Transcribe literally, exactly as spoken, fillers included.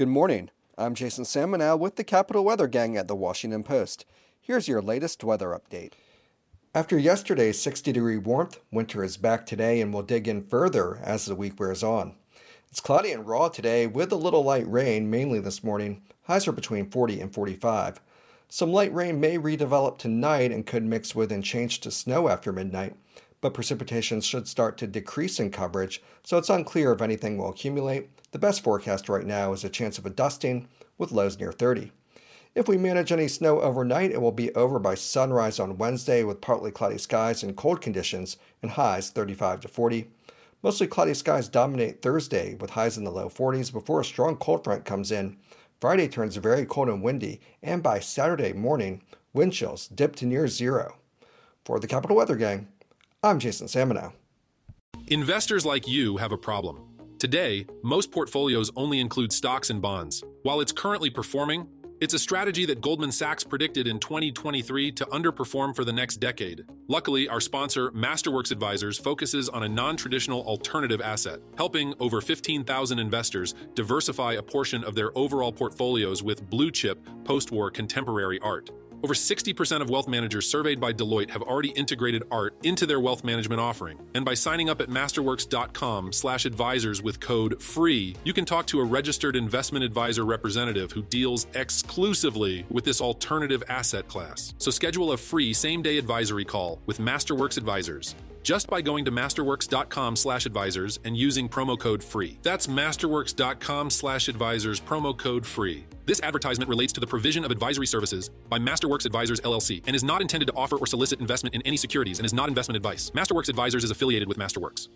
Good morning. I'm Jason Samenow with the Capital Weather Gang at the Washington Post. Here's your latest weather update. After yesterday's sixty-degree warmth, winter is back today and will dig in further as the week wears on. It's cloudy and raw today with a little light rain, mainly this morning. Highs are between forty and forty-five. Some light rain may redevelop tonight and could mix with and change to snow after midnight, but precipitation should start to decrease in coverage, so it's unclear if anything will accumulate. The best forecast right now is a chance of a dusting with lows near thirty. If we manage any snow overnight, it will be over by sunrise on Wednesday with partly cloudy skies and cold conditions and highs thirty-five to forty. Mostly cloudy skies dominate Thursday with highs in the low forties before a strong cold front comes in. Friday turns very cold and windy, and by Saturday morning, wind chills dip to near zero. For the Capital Weather Gang, I'm Jason Samenow. Investors like you have a problem. Today, most portfolios only include stocks and bonds. While it's currently performing, it's a strategy that Goldman Sachs predicted in twenty twenty-three to underperform for the next decade. Luckily, our sponsor, Masterworks Advisors, focuses on a non-traditional alternative asset, helping over fifteen thousand investors diversify a portion of their overall portfolios with blue-chip, post-war contemporary art. Over sixty percent of wealth managers surveyed by Deloitte have already integrated art into their wealth management offering. And by signing up at masterworks.com slash advisors with code FREE, you can talk to a registered investment advisor representative who deals exclusively with this alternative asset class. So schedule a free same-day advisory call with Masterworks Advisors just by going to masterworks.com slash advisors and using promo code FREE. That's masterworks.com slash advisors, promo code FREE. This advertisement relates to the provision of advisory services by Masterworks Advisors, L L C, and is not intended to offer or solicit investment in any securities and is not investment advice. Masterworks Advisors is affiliated with Masterworks.